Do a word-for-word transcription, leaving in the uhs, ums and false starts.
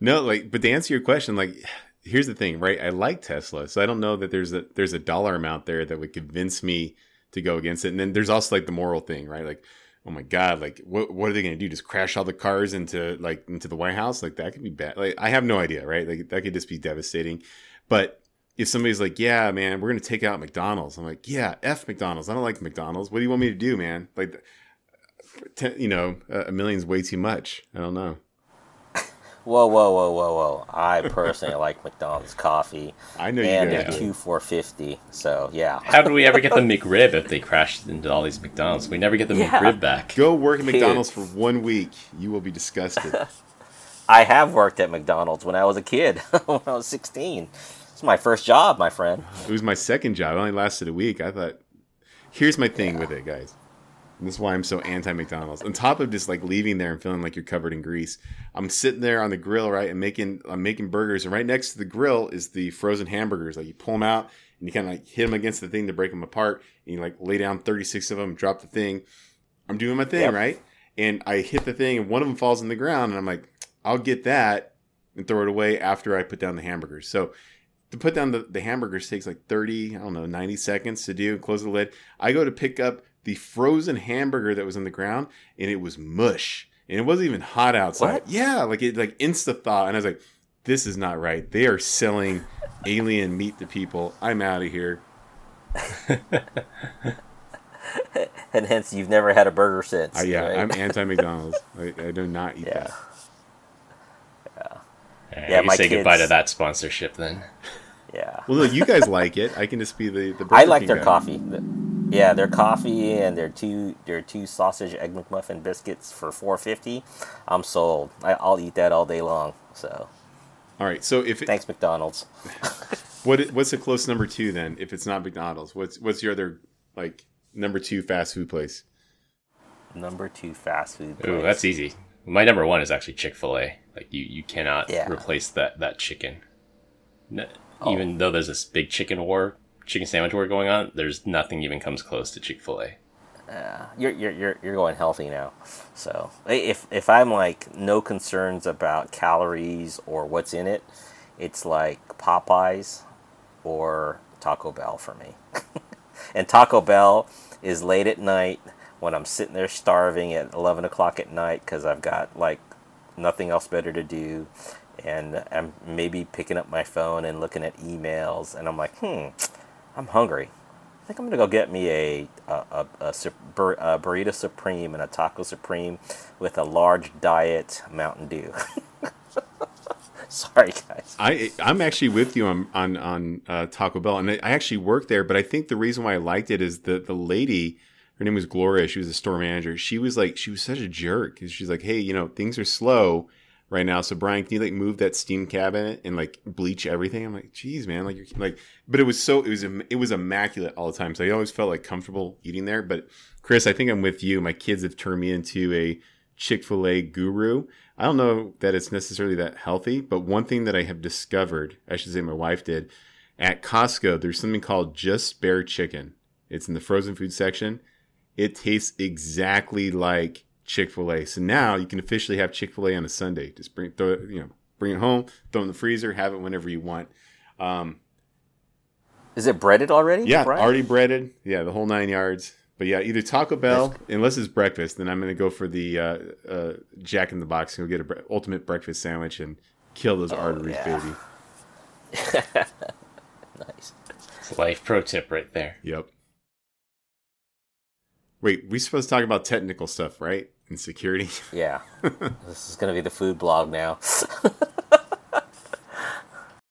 No, like, but to answer your question, like, here's the thing, right? I like Tesla, so I don't know that there's a there's a dollar amount there that would convince me to go against it. And then there's also like the moral thing, right? Like, oh my God, like what what are they going to do? Just crash all the cars into like into the White House? Like that could be bad. Like I have no idea, right? Like that could just be devastating. But if somebody's like, yeah, man, we're going to take out McDonald's, I'm like, yeah, F McDonald's. I don't like McDonald's. What do you want me to do, man? Like, you know, a million's way too much. I don't know. Whoa, whoa, whoa, whoa, whoa! I personally like McDonald's coffee. I know you do. And they're two for fifty. So yeah. How do we ever get the McRib if they crashed into all these McDonald's? We never get the yeah. McRib back. Go work at McDonald's Dude. for one week. You will be disgusted. I have worked at McDonald's when I was a kid. When I was sixteen, it's my first job, my friend. It was my second job. It only lasted a week. I thought, here's my thing yeah. with it, guys. And this is why I'm so anti-McDonald's. On top of just like leaving there and feeling like you're covered in grease, I'm sitting there on the grill, right, and making I'm making burgers. And right next to the grill is the frozen hamburgers. Like you pull them out and you kind of like hit them against the thing to break them apart. And you like lay down thirty-six of them, drop the thing. I'm doing my thing, yep. right? And I hit the thing and one of them falls on the ground. And I'm like, I'll get that and throw it away after I put down the hamburgers. So to put down the, the hamburgers takes like thirty, I don't know, ninety seconds to do. Close the lid. I go to pick up the frozen hamburger that was on the ground, and it was mush, and it wasn't even hot outside. What? Yeah, like it like insta-thaw, and I was like, "This is not right. They are selling alien meat to people. I'm out of here." And hence, you've never had a burger since. Uh, yeah, right? I'm anti-McDonald's. I, I do not eat yeah. that. Yeah, yeah. yeah you say kids... goodbye to that sponsorship then. Yeah. Well, look, you guys like it. I can just be the the. Burger I like King their guy. coffee. The- Yeah, their coffee and their two their two sausage egg McMuffin biscuits for four fifty. I'm sold. I, I'll eat that all day long. So, all right. So if it, thanks McDonald's. what what's the close number two then? If it's not McDonald's, what's what's your other like number two fast food place? Number two fast food place. Ooh, that's easy. My number one is actually Chick-fil-A. Like you, you cannot yeah. replace that that chicken. No, oh. Even though there's this big chicken war. chicken sandwich war going on, there's nothing even comes close to Chick-fil-A. Yeah, uh, you're you're you're going healthy now. So if if I'm like no concerns about calories or what's in it, it's like Popeyes or Taco Bell for me. And Taco Bell is late at night when I'm sitting there starving at eleven o'clock at night because I've got like nothing else better to do, and I'm maybe picking up my phone and looking at emails, and I'm like, hmm. I'm hungry. I think I'm gonna go get me a a, a, a, super, a burrito supreme and a taco supreme with a large diet Mountain Dew. Sorry, guys. I I'm actually with you on on on uh, Taco Bell, and I, I actually worked there. But I think the reason why I liked it is the the lady, her name was Gloria. She was a store manager. She was like she was such a jerk. She's like, hey, you know, things are slow right now, so Brian, can you like move that steam cabinet and like bleach everything? I'm like, geez, man, like you're like, but it was so it was it was immaculate all the time. So I always felt like comfortable eating there. But Chris, I think I'm with you. My kids have turned me into a Chick-fil-A guru. I don't know that it's necessarily that healthy, but one thing that I have discovered, I should say my wife did, at Costco, there's something called Just Spare Chicken. It's in the frozen food section. It tastes exactly like Chick-fil-A. So now you can officially have Chick-fil-A on a Sunday. Just bring throw it, you know, bring it home, throw it in the freezer, have it whenever you want. Um, Is it breaded already? Yeah, Brian? Already breaded. Yeah, the whole nine yards. But yeah, either Taco Bell, unless it's breakfast, then I'm going to go for the uh, uh, Jack in the Box and go get a bre- ultimate breakfast sandwich and kill those oh, arteries, yeah. baby. Nice. It's a life pro tip right there. Yep. Wait, we're supposed to talk about technical stuff, right? And security. Yeah. This is going to be the food blog now.